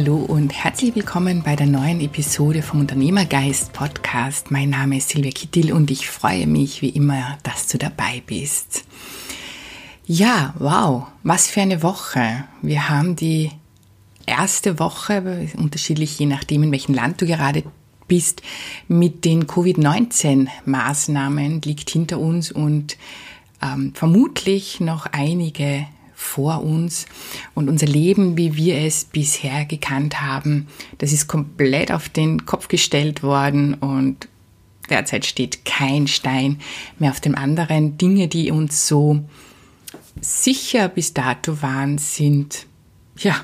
Hallo und herzlich willkommen bei der neuen Episode vom Unternehmergeist-Podcast. Mein Name ist Silvia Kittil und ich freue mich wie immer, dass du dabei bist. Ja, wow, was für eine Woche. Wir haben die erste Woche, unterschiedlich je nachdem, in welchem Land du gerade bist, mit den Covid-19-Maßnahmen liegt hinter uns und vermutlich noch einige vor uns, und unser Leben, wie wir es bisher gekannt haben, das ist komplett auf den Kopf gestellt worden und derzeit steht kein Stein mehr auf dem anderen. Dinge, die uns so sicher bis dato waren, sind ja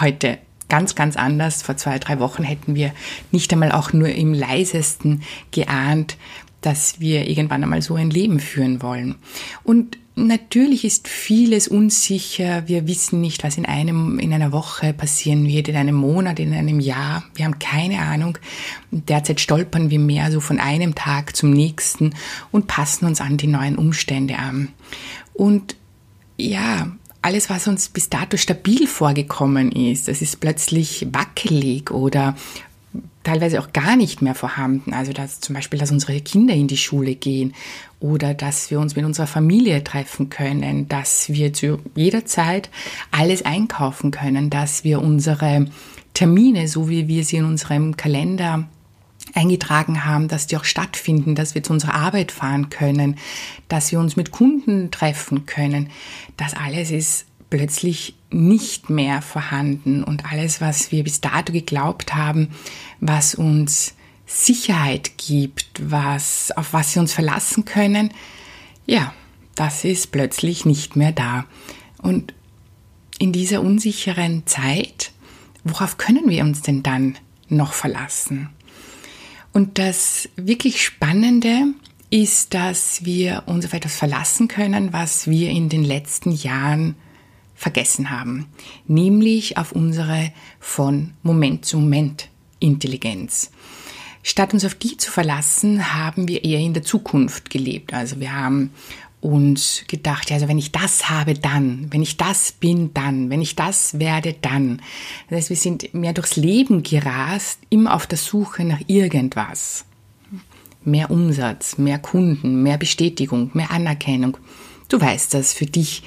heute ganz, ganz anders. Vor 2-3 Wochen hätten wir nicht einmal auch nur im leisesten geahnt, dass wir irgendwann einmal so ein Leben führen wollen. Und natürlich ist vieles unsicher. Wir wissen nicht, was in einer Woche passieren wird, in einem Monat, in einem Jahr. Wir haben keine Ahnung. Derzeit stolpern wir mehr so von einem Tag zum nächsten und passen uns an die neuen Umstände an. Und ja, alles, was uns bis dato stabil vorgekommen ist, das ist plötzlich wackelig oder teilweise auch gar nicht mehr vorhanden. Also dass zum Beispiel, dass unsere Kinder in die Schule gehen oder dass wir uns mit unserer Familie treffen können, dass wir zu jeder Zeit alles einkaufen können, dass wir unsere Termine, so wie wir sie in unserem Kalender eingetragen haben, dass die auch stattfinden, dass wir zu unserer Arbeit fahren können, dass wir uns mit Kunden treffen können. Das alles ist plötzlich nicht mehr vorhanden, und alles, was wir bis dato geglaubt haben, was uns Sicherheit gibt, auf was wir uns verlassen können, ja, das ist plötzlich nicht mehr da. Und in dieser unsicheren Zeit, worauf können wir uns denn dann noch verlassen? Und das wirklich Spannende ist, dass wir uns auf etwas verlassen können, was wir in den letzten Jahren vergessen haben, nämlich auf unsere von Moment zu Moment Intelligenz. Statt uns auf die zu verlassen, haben wir eher in der Zukunft gelebt. Also wir haben uns gedacht, also wenn ich das habe, dann, wenn ich das bin, dann, wenn ich das werde, dann. Das heißt, wir sind mehr durchs Leben gerast, immer auf der Suche nach irgendwas. Mehr Umsatz, mehr Kunden, mehr Bestätigung, mehr Anerkennung. Du weißt das für dich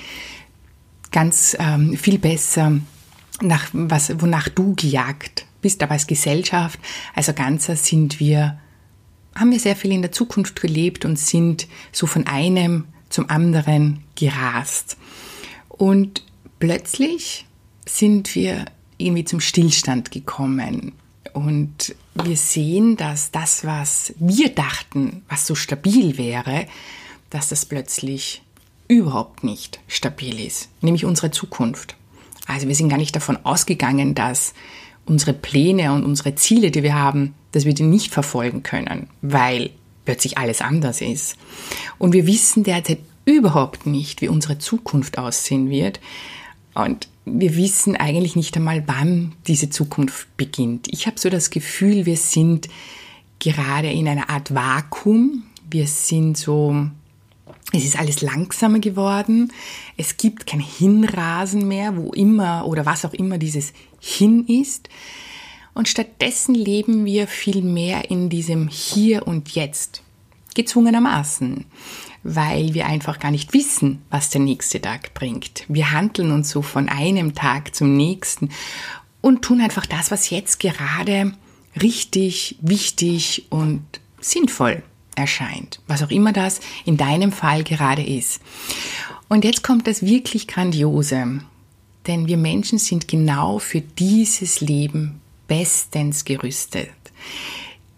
ganz viel besser, wonach du gejagt bist. Aber als Gesellschaft, also Ganzer, haben wir sehr viel in der Zukunft gelebt und sind so von einem zum anderen gerast. Und plötzlich sind wir irgendwie zum Stillstand gekommen. Und wir sehen, dass das, was wir dachten, was so stabil wäre, dass das plötzlich überhaupt nicht stabil ist, nämlich unsere Zukunft. Also wir sind gar nicht davon ausgegangen, dass unsere Pläne und unsere Ziele, die wir haben, dass wir die nicht verfolgen können, weil plötzlich alles anders ist. Und wir wissen derzeit überhaupt nicht, wie unsere Zukunft aussehen wird. Und wir wissen eigentlich nicht einmal, wann diese Zukunft beginnt. Ich habe so das Gefühl, wir sind gerade in einer Art Vakuum. Es ist alles langsamer geworden, es gibt kein Hinrasen mehr, wo immer oder was auch immer dieses Hin ist. Und stattdessen leben wir viel mehr in diesem Hier und Jetzt, gezwungenermaßen, weil wir einfach gar nicht wissen, was der nächste Tag bringt. Wir handeln uns so von einem Tag zum nächsten und tun einfach das, was jetzt gerade richtig, wichtig und sinnvoll ist. Erscheint, was auch immer das in deinem Fall gerade ist. Und jetzt kommt das wirklich Grandiose, denn wir Menschen sind genau für dieses Leben bestens gerüstet.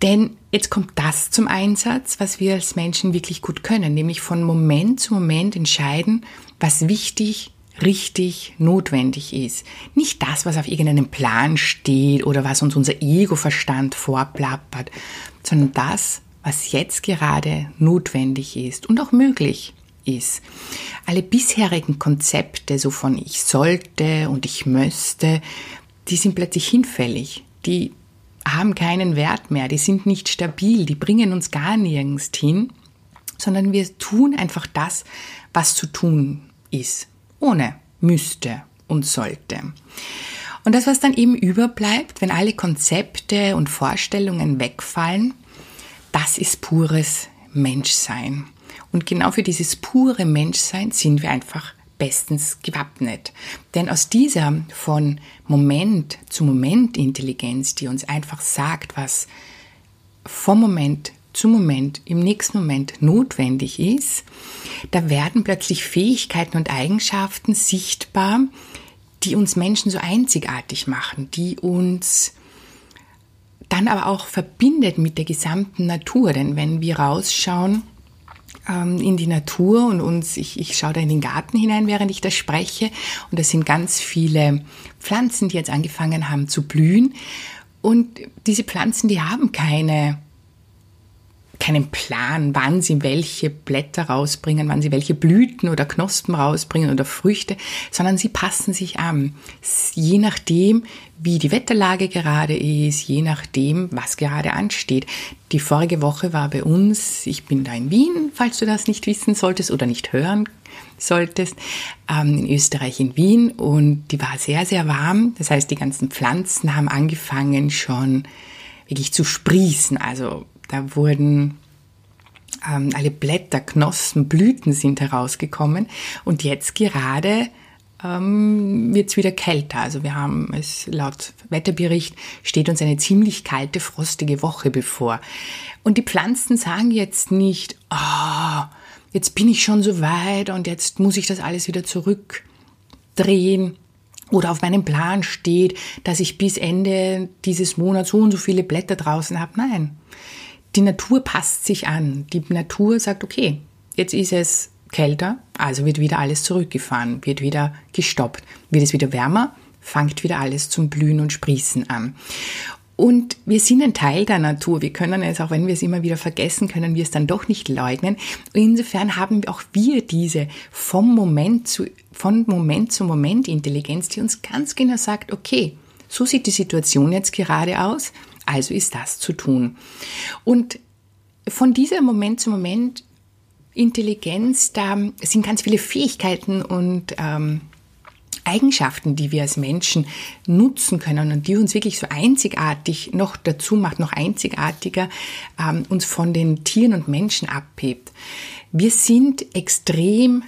Denn jetzt kommt das zum Einsatz, was wir als Menschen wirklich gut können, nämlich von Moment zu Moment entscheiden, was wichtig, richtig, notwendig ist. Nicht das, was auf irgendeinem Plan steht oder was uns unser Ego-Verstand vorplappert, sondern das, was jetzt gerade notwendig ist und auch möglich ist. Alle bisherigen Konzepte, so von ich sollte und ich müsste, die sind plötzlich hinfällig, die haben keinen Wert mehr, die sind nicht stabil, die bringen uns gar nirgends hin, sondern wir tun einfach das, was zu tun ist, ohne müsste und sollte. Und das, was dann eben überbleibt, wenn alle Konzepte und Vorstellungen wegfallen, das ist pures Menschsein. Und genau für dieses pure Menschsein sind wir einfach bestens gewappnet. Denn aus dieser von Moment zu Moment Intelligenz, die uns einfach sagt, was vom Moment zu Moment, im nächsten Moment notwendig ist, da werden plötzlich Fähigkeiten und Eigenschaften sichtbar, die uns Menschen so einzigartig machen, die uns dann aber auch verbindet mit der gesamten Natur. Denn wenn wir rausschauen in die Natur und uns, ich schaue da in den Garten hinein, während ich da spreche, und da sind ganz viele Pflanzen, die jetzt angefangen haben zu blühen, und diese Pflanzen, die haben keinen Plan, wann sie welche Blätter rausbringen, wann sie welche Blüten oder Knospen rausbringen oder Früchte, sondern sie passen sich an. Je nachdem, wie die Wetterlage gerade ist, je nachdem, was gerade ansteht. Die vorige Woche war bei uns, ich bin da in Wien, falls du das nicht wissen solltest oder nicht hören solltest, in Österreich in Wien, und die war sehr, sehr warm. Das heißt, die ganzen Pflanzen haben angefangen schon wirklich zu sprießen, also da wurden alle Blätter, Knospen, Blüten sind herausgekommen, und jetzt gerade wird es wieder kälter. Also wir haben es laut Wetterbericht, steht uns eine ziemlich kalte, frostige Woche bevor. Und die Pflanzen sagen jetzt nicht, oh, jetzt bin ich schon so weit und jetzt muss ich das alles wieder zurückdrehen. Oder auf meinem Plan steht, dass ich bis Ende dieses Monats so und so viele Blätter draußen habe. Nein, die Natur passt sich an. Die Natur sagt, okay, jetzt ist es kälter, also wird wieder alles zurückgefahren, wird wieder gestoppt. Wird es wieder wärmer, fängt wieder alles zum Blühen und Sprießen an. Und wir sind ein Teil der Natur. Wir können es, auch wenn wir es immer wieder vergessen, können wir es dann doch nicht leugnen. Und insofern haben auch wir diese von Moment zu Moment Intelligenz, die uns ganz genau sagt, okay, so sieht die Situation jetzt gerade aus, also ist das zu tun. Und von dieser Moment zu Moment Intelligenz, da sind ganz viele Fähigkeiten und Eigenschaften, die wir als Menschen nutzen können und die uns wirklich so einzigartig noch dazu macht, noch einzigartiger uns von den Tieren und Menschen abhebt. Wir sind extrem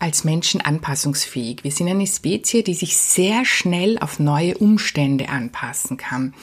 als Menschen anpassungsfähig. Wir sind eine Spezies, die sich sehr schnell auf neue Umstände anpassen kann.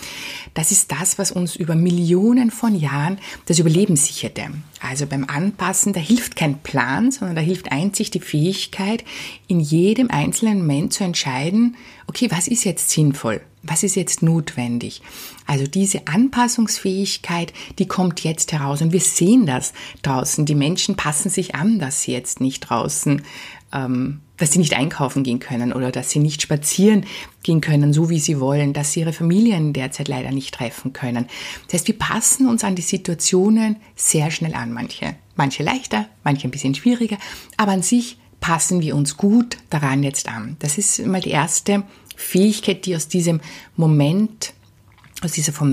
Das ist das, was uns über Millionen von Jahren das Überleben sicherte. Also beim Anpassen, da hilft kein Plan, sondern da hilft einzig die Fähigkeit, in jedem einzelnen Moment zu entscheiden, okay, was ist jetzt sinnvoll? Was ist jetzt notwendig? Also diese Anpassungsfähigkeit, die kommt jetzt heraus. Und wir sehen das draußen. Die Menschen passen sich an, dass sie jetzt nicht draußen, dass sie nicht einkaufen gehen können oder dass sie nicht spazieren gehen können, so wie sie wollen, dass sie ihre Familien derzeit leider nicht treffen können. Das heißt, wir passen uns an die Situationen sehr schnell an. Manche leichter, manche ein bisschen schwieriger, aber an sich passen wir uns gut daran jetzt an. Das ist mal die erste Fähigkeit, die aus dieser von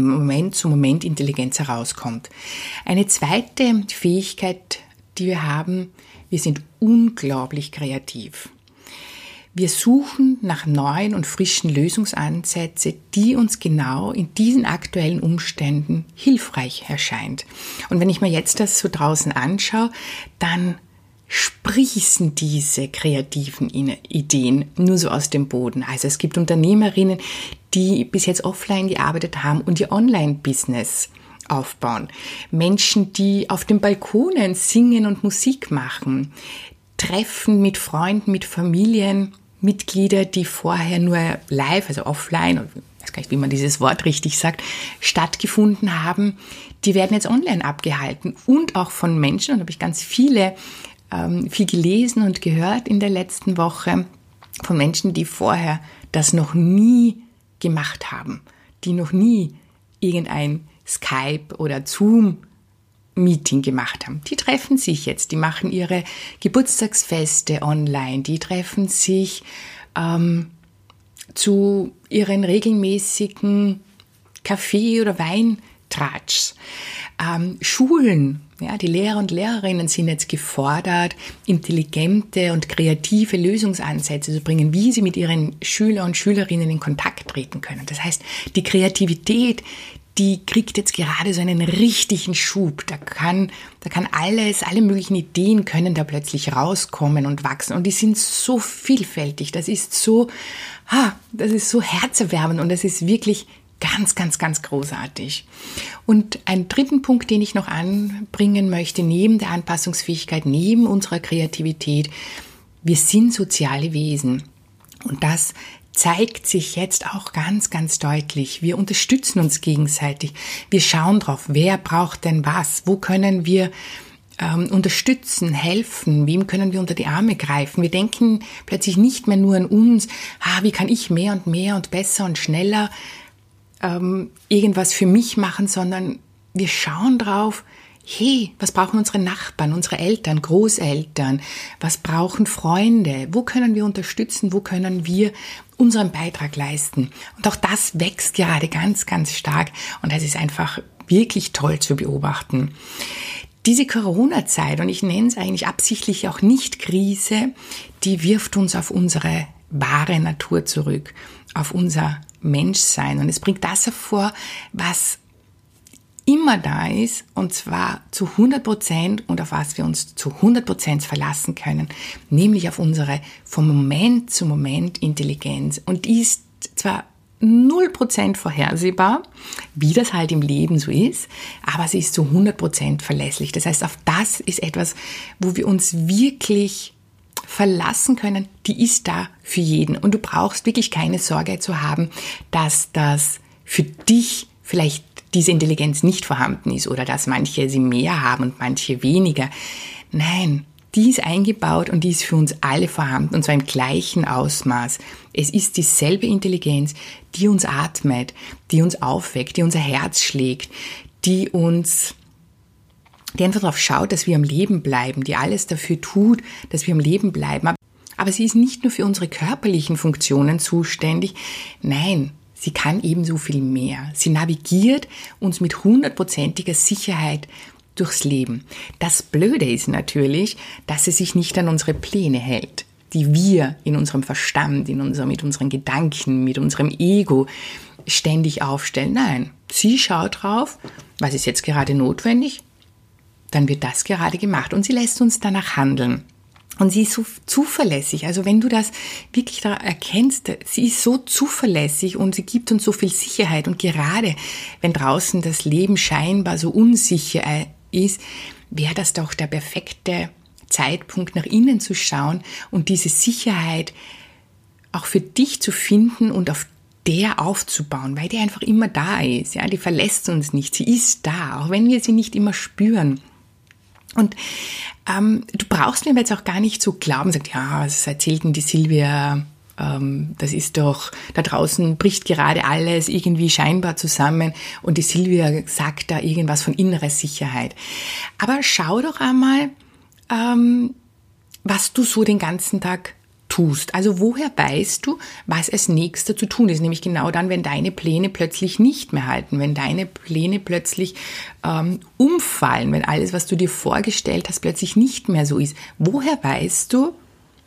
Moment zu Moment Intelligenz herauskommt. Eine zweite Fähigkeit, die wir haben, wir sind unglaublich kreativ. Wir suchen nach neuen und frischen Lösungsansätzen, die uns genau in diesen aktuellen Umständen hilfreich erscheint. Und wenn ich mir jetzt das so draußen anschaue, dann sprießen diese kreativen Ideen nur so aus dem Boden. Also es gibt Unternehmerinnen, die bis jetzt offline gearbeitet haben und ihr Online-Business aufbauen. Menschen, die auf den Balkonen singen und Musik machen. Treffen mit Freunden, mit Familienmitglieder, die vorher nur live, also offline, und ich weiß gar nicht, wie man dieses Wort richtig sagt, stattgefunden haben. Die werden jetzt online abgehalten und auch von Menschen, und da habe ich ganz viel gelesen und gehört in der letzten Woche, von Menschen, die vorher das noch nie gemacht haben, die noch nie irgendein Skype oder Zoom-Meeting gemacht haben. Die treffen sich jetzt, die machen ihre Geburtstagsfeste online, die treffen sich zu ihren regelmäßigen Kaffee- oder Weintratschs. Schulen, ja, die Lehrer und Lehrerinnen sind jetzt gefordert, intelligente und kreative Lösungsansätze zu bringen, wie sie mit ihren Schüler und Schülerinnen in Kontakt treten können. Das heißt, die Kreativität, die kriegt jetzt gerade so einen richtigen Schub. Da kann alles, alle möglichen Ideen können da plötzlich rauskommen und wachsen. Und die sind so vielfältig. Das ist so herzerwärmend und das ist wirklich ganz, ganz, ganz großartig. Und einen dritten Punkt, den ich noch anbringen möchte, neben der Anpassungsfähigkeit, neben unserer Kreativität: Wir sind soziale Wesen. Und das zeigt sich jetzt auch ganz, ganz deutlich. Wir unterstützen uns gegenseitig. Wir schauen drauf, wer braucht denn was? Wo können wir unterstützen, helfen? Wem können wir unter die Arme greifen? Wir denken plötzlich nicht mehr nur an uns. Wie kann ich mehr und besser und schneller irgendwas für mich machen? Sondern wir schauen drauf, hey, was brauchen unsere Nachbarn, unsere Eltern, Großeltern? Was brauchen Freunde? Wo können wir unterstützen? Wo können wir unseren Beitrag leisten? Und auch das wächst gerade ganz, ganz stark. Und das ist einfach wirklich toll zu beobachten. Diese Corona-Zeit, und ich nenne es eigentlich absichtlich auch nicht Krise, die wirft uns auf unsere wahre Natur zurück, auf unser Menschsein. Und es bringt das hervor, was immer da ist, und zwar zu 100% und auf was wir uns zu 100% verlassen können, nämlich auf unsere vom Moment zu Moment Intelligenz. Und die ist zwar 0% vorhersehbar, wie das halt im Leben so ist, aber sie ist zu 100% verlässlich. Das heißt, auf das ist etwas, wo wir uns wirklich verlassen können, die ist da für jeden. Und du brauchst wirklich keine Sorge zu haben, dass das für dich vielleicht diese Intelligenz nicht vorhanden ist oder dass manche sie mehr haben und manche weniger. Nein, die ist eingebaut und die ist für uns alle vorhanden, und zwar im gleichen Ausmaß. Es ist dieselbe Intelligenz, die uns atmet, die uns aufweckt, die unser Herz schlägt, die einfach darauf schaut, dass wir am Leben bleiben, die alles dafür tut, dass wir am Leben bleiben. Aber sie ist nicht nur für unsere körperlichen Funktionen zuständig, nein, sie kann ebenso viel mehr. Sie navigiert uns mit 100%iger Sicherheit durchs Leben. Das Blöde ist natürlich, dass sie sich nicht an unsere Pläne hält, die wir in unserem Verstand, mit unseren Gedanken, mit unserem Ego ständig aufstellen. Nein, sie schaut drauf, was ist jetzt gerade notwendig, dann wird das gerade gemacht, und sie lässt uns danach handeln. Und sie ist so zuverlässig, also wenn du das wirklich da erkennst, sie ist so zuverlässig und sie gibt uns so viel Sicherheit. Und gerade wenn draußen das Leben scheinbar so unsicher ist, wäre das doch der perfekte Zeitpunkt, nach innen zu schauen und diese Sicherheit auch für dich zu finden und auf der aufzubauen, weil die einfach immer da ist. Ja, die verlässt uns nicht, sie ist da, auch wenn wir sie nicht immer spüren. Und du brauchst mir jetzt auch gar nicht zu glauben, sagt, ja, was erzählt denn die Silvia, das ist doch, da draußen bricht gerade alles irgendwie scheinbar zusammen und die Silvia sagt da irgendwas von innerer Sicherheit. Aber schau doch einmal, was du so den ganzen Tag tust. Also woher weißt du, was als nächster zu tun ist? Nämlich genau dann, wenn deine Pläne plötzlich nicht mehr halten, wenn deine Pläne plötzlich umfallen, wenn alles, was du dir vorgestellt hast, plötzlich nicht mehr so ist. Woher weißt du,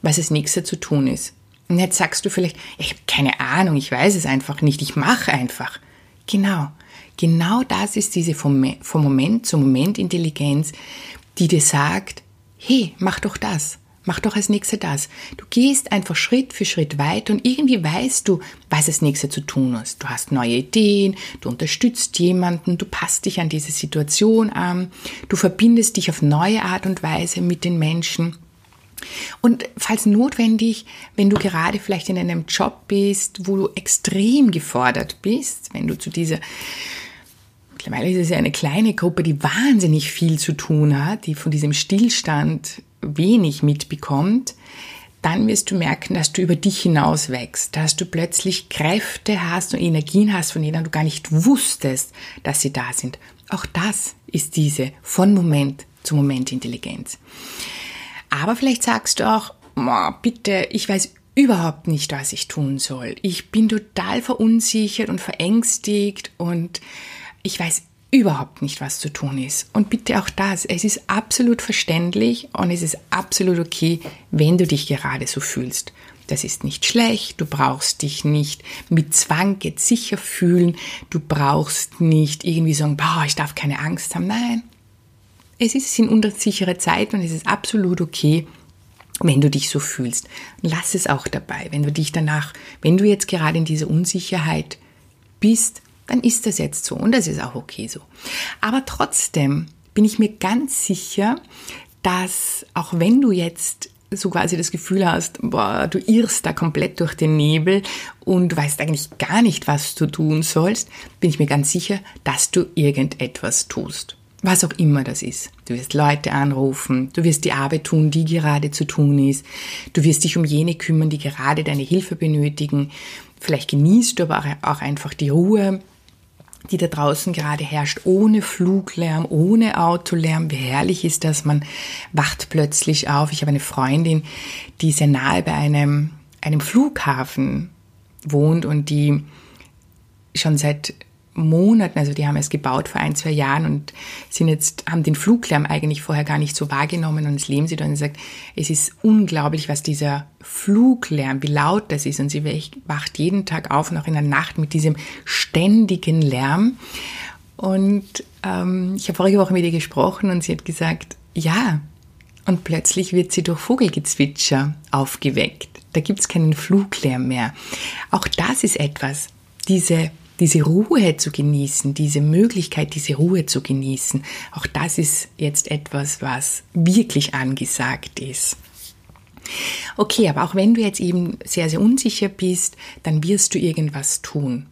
was als nächster zu tun ist? Und jetzt sagst du vielleicht, ich habe keine Ahnung, ich weiß es einfach nicht, ich mache einfach. Genau das ist diese vom Moment zu Moment Intelligenz, die dir sagt, hey, mach doch das. Mach doch als Nächstes das. Du gehst einfach Schritt für Schritt weiter und irgendwie weißt du, was als Nächstes zu tun ist. Du hast neue Ideen, du unterstützt jemanden, du passt dich an diese Situation an, du verbindest dich auf neue Art und Weise mit den Menschen. Und falls notwendig, wenn du gerade vielleicht in einem Job bist, wo du extrem gefordert bist, wenn du zu dieser... Mittlerweile ist es ja eine kleine Gruppe, die wahnsinnig viel zu tun hat, die von diesem Stillstand wenig mitbekommt, dann wirst du merken, dass du über dich hinaus wächst, dass du plötzlich Kräfte hast und Energien hast, von denen du gar nicht wusstest, dass sie da sind. Auch das ist diese von Moment zu Moment Intelligenz. Aber vielleicht sagst du auch, bitte, ich weiß überhaupt nicht, was ich tun soll. Ich bin total verunsichert und verängstigt und ich weiß überhaupt nicht, was zu tun ist. Und bitte auch das, es ist absolut verständlich und es ist absolut okay, wenn du dich gerade so fühlst. Das ist nicht schlecht, du brauchst dich nicht mit Zwang jetzt sicher fühlen, du brauchst nicht irgendwie sagen, boah, ich darf keine Angst haben, nein. Es sind unsichere Zeiten und es ist absolut okay, wenn du dich so fühlst. Lass es auch dabei, wenn du jetzt gerade in dieser Unsicherheit bist, dann ist das jetzt so und das ist auch okay so. Aber trotzdem bin ich mir ganz sicher, dass auch wenn du jetzt so quasi das Gefühl hast, boah, du irrst da komplett durch den Nebel und weißt eigentlich gar nicht, was du tun sollst, bin ich mir ganz sicher, dass du irgendetwas tust. Was auch immer das ist. Du wirst Leute anrufen, du wirst die Arbeit tun, die gerade zu tun ist, du wirst dich um jene kümmern, die gerade deine Hilfe benötigen. Vielleicht genießt du aber auch einfach die Ruhe, die da draußen gerade herrscht, ohne Fluglärm, ohne Autolärm. Wie herrlich ist das, man wacht plötzlich auf. Ich habe eine Freundin, die sehr nahe bei einem Flughafen wohnt und die schon seit Monaten, also die haben es gebaut vor 1-2 Jahren und haben den Fluglärm eigentlich vorher gar nicht so wahrgenommen und jetzt leben sie da und sagt, es ist unglaublich, was dieser Fluglärm, wie laut das ist und sie wacht jeden Tag auf und auch in der Nacht mit diesem ständigen Lärm und ich habe vorige Woche mit ihr gesprochen und sie hat gesagt, ja, und plötzlich wird sie durch Vogelgezwitscher aufgeweckt, da gibt es keinen Fluglärm mehr. Auch das ist etwas, diese Ruhe zu genießen, diese Möglichkeit, diese Ruhe zu genießen, auch das ist jetzt etwas, was wirklich angesagt ist. Okay, aber auch wenn du jetzt eben sehr, sehr unsicher bist, dann wirst du irgendwas tun.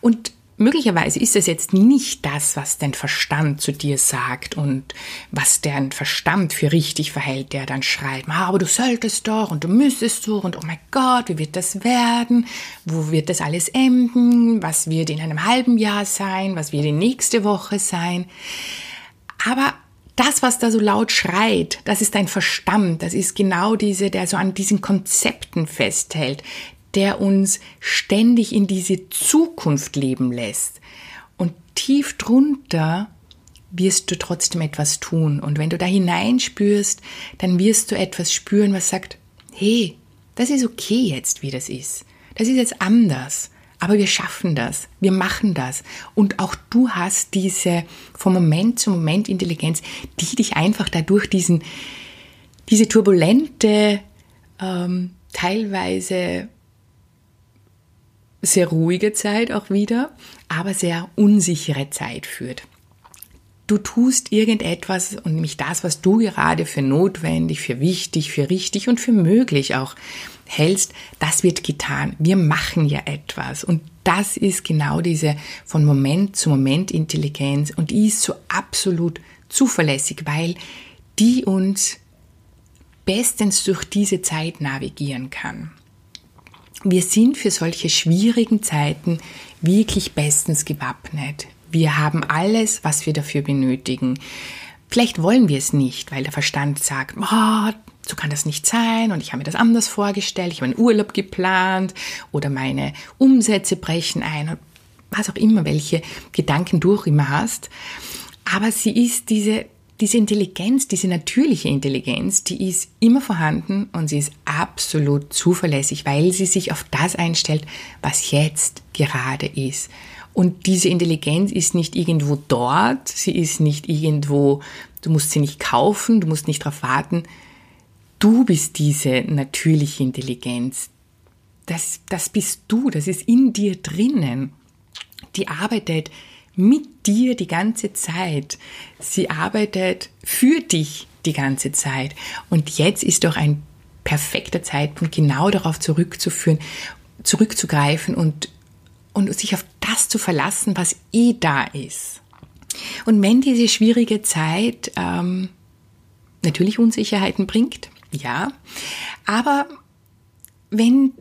Und möglicherweise ist es jetzt nicht das, was dein Verstand zu dir sagt und was dein Verstand für richtig verhält, der dann schreit, aber du solltest doch und du müsstest doch und oh mein Gott, wie wird das werden? Wo wird das alles enden? Was wird in einem halben Jahr sein? Was wird in nächste Woche sein? Aber das, was da so laut schreit, das ist dein Verstand, das ist genau der so an diesen Konzepten festhält, der uns ständig in diese Zukunft leben lässt. Und tief drunter wirst du trotzdem etwas tun. Und wenn du da hineinspürst, dann wirst du etwas spüren, was sagt, hey, das ist okay jetzt, wie das ist. Das ist jetzt anders, aber wir schaffen das, wir machen das. Und auch du hast diese vom Moment zu Moment Intelligenz, die dich einfach dadurch diese turbulente, teilweise sehr ruhige Zeit auch wieder, aber sehr unsichere Zeit führt. Du tust irgendetwas und nämlich das, was du gerade für notwendig, für wichtig, für richtig und für möglich auch hältst, das wird getan. Wir machen ja etwas und das ist genau diese von Moment zu Moment Intelligenz und die ist so absolut zuverlässig, weil die uns bestens durch diese Zeit navigieren kann. Wir sind für solche schwierigen Zeiten wirklich bestens gewappnet. Wir haben alles, was wir dafür benötigen. Vielleicht wollen wir es nicht, weil der Verstand sagt, so kann das nicht sein und ich habe mir das anders vorgestellt, ich habe einen Urlaub geplant oder meine Umsätze brechen ein und was auch immer, welche Gedanken du auch immer hast. Aber sie ist diese Intelligenz, diese natürliche Intelligenz, die ist immer vorhanden und sie ist absolut zuverlässig, weil sie sich auf das einstellt, was jetzt gerade ist. Und diese Intelligenz ist nicht irgendwo dort, sie ist nicht irgendwo, du musst sie nicht kaufen, du musst nicht darauf warten. Du bist diese natürliche Intelligenz. Das bist du, das ist in dir drinnen. Die arbeitet mit dir die ganze Zeit. Sie arbeitet für dich die ganze Zeit. Und jetzt ist doch ein perfekter Zeitpunkt, genau darauf zurückzugreifen und sich auf das zu verlassen, was da ist. Und wenn diese schwierige Zeit natürlich Unsicherheiten bringt, ja, aber wenn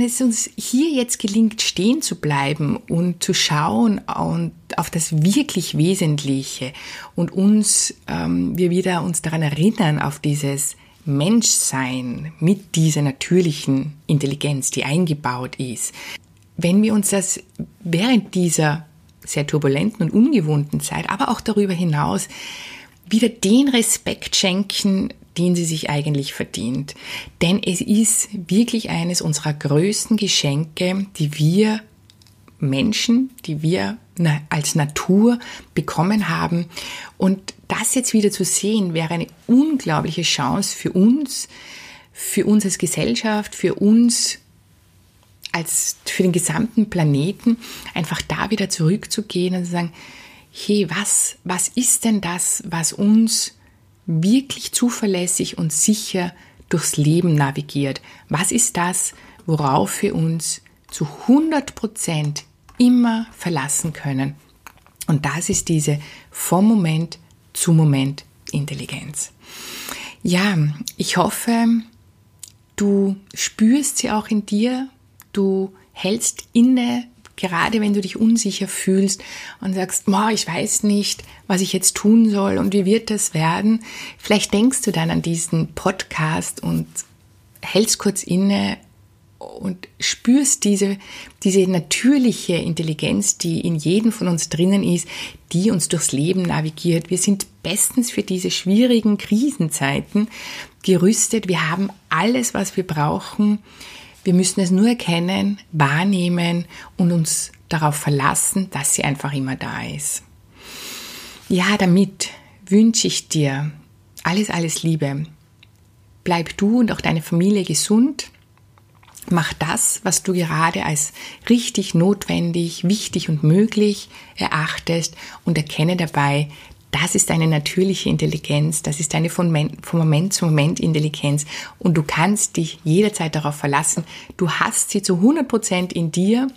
es uns hier jetzt gelingt, stehen zu bleiben und zu schauen und auf das wirklich Wesentliche und wir wieder uns daran erinnern, auf dieses Menschsein mit dieser natürlichen Intelligenz, die eingebaut ist, wenn wir uns das während dieser sehr turbulenten und ungewohnten Zeit, aber auch darüber hinaus wieder den Respekt schenken, den sie sich eigentlich verdient. Denn es ist wirklich eines unserer größten Geschenke, die wir Menschen, die wir als Natur bekommen haben. Und das jetzt wieder zu sehen, wäre eine unglaubliche Chance für uns als Gesellschaft, für uns als für den gesamten Planeten, einfach da wieder zurückzugehen und zu sagen, hey, was ist denn das, was uns wirklich zuverlässig und sicher durchs Leben navigiert? Was ist das, worauf wir uns zu 100% immer verlassen können? Und das ist diese vom Moment zu Moment Intelligenz. Ja, ich hoffe, du spürst sie auch in dir. Du hältst inne, gerade wenn du dich unsicher fühlst und sagst, ich weiß nicht, was ich jetzt tun soll und wie wird das werden. Vielleicht denkst du dann an diesen Podcast und hältst kurz inne und spürst diese natürliche Intelligenz, die in jedem von uns drinnen ist, die uns durchs Leben navigiert. Wir sind bestens für diese schwierigen Krisenzeiten gerüstet. Wir haben alles, was wir brauchen. Wir müssen es nur erkennen, wahrnehmen und uns darauf verlassen, dass sie einfach immer da ist. Ja, damit wünsche ich dir alles, alles Liebe. Bleib du und auch deine Familie gesund. Mach das, was du gerade als richtig, notwendig, wichtig und möglich erachtest und erkenne dabei, das ist eine natürliche Intelligenz, das ist eine von Moment zu Moment Intelligenz und du kannst dich jederzeit darauf verlassen. Du hast sie zu 100% in dir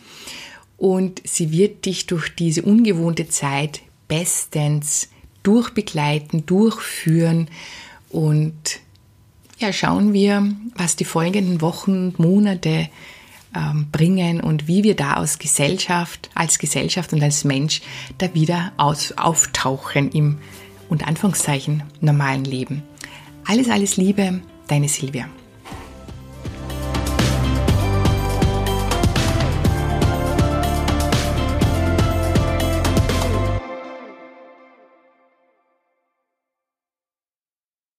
und sie wird dich durch diese ungewohnte Zeit bestens durchbegleiten, durchführen und ja, schauen wir, was die folgenden Wochen und Monate bringen und wie wir da als Gesellschaft und als Mensch da wieder auftauchen im, unter Anführungszeichen, normalen Leben. Alles, alles Liebe, deine Silvia.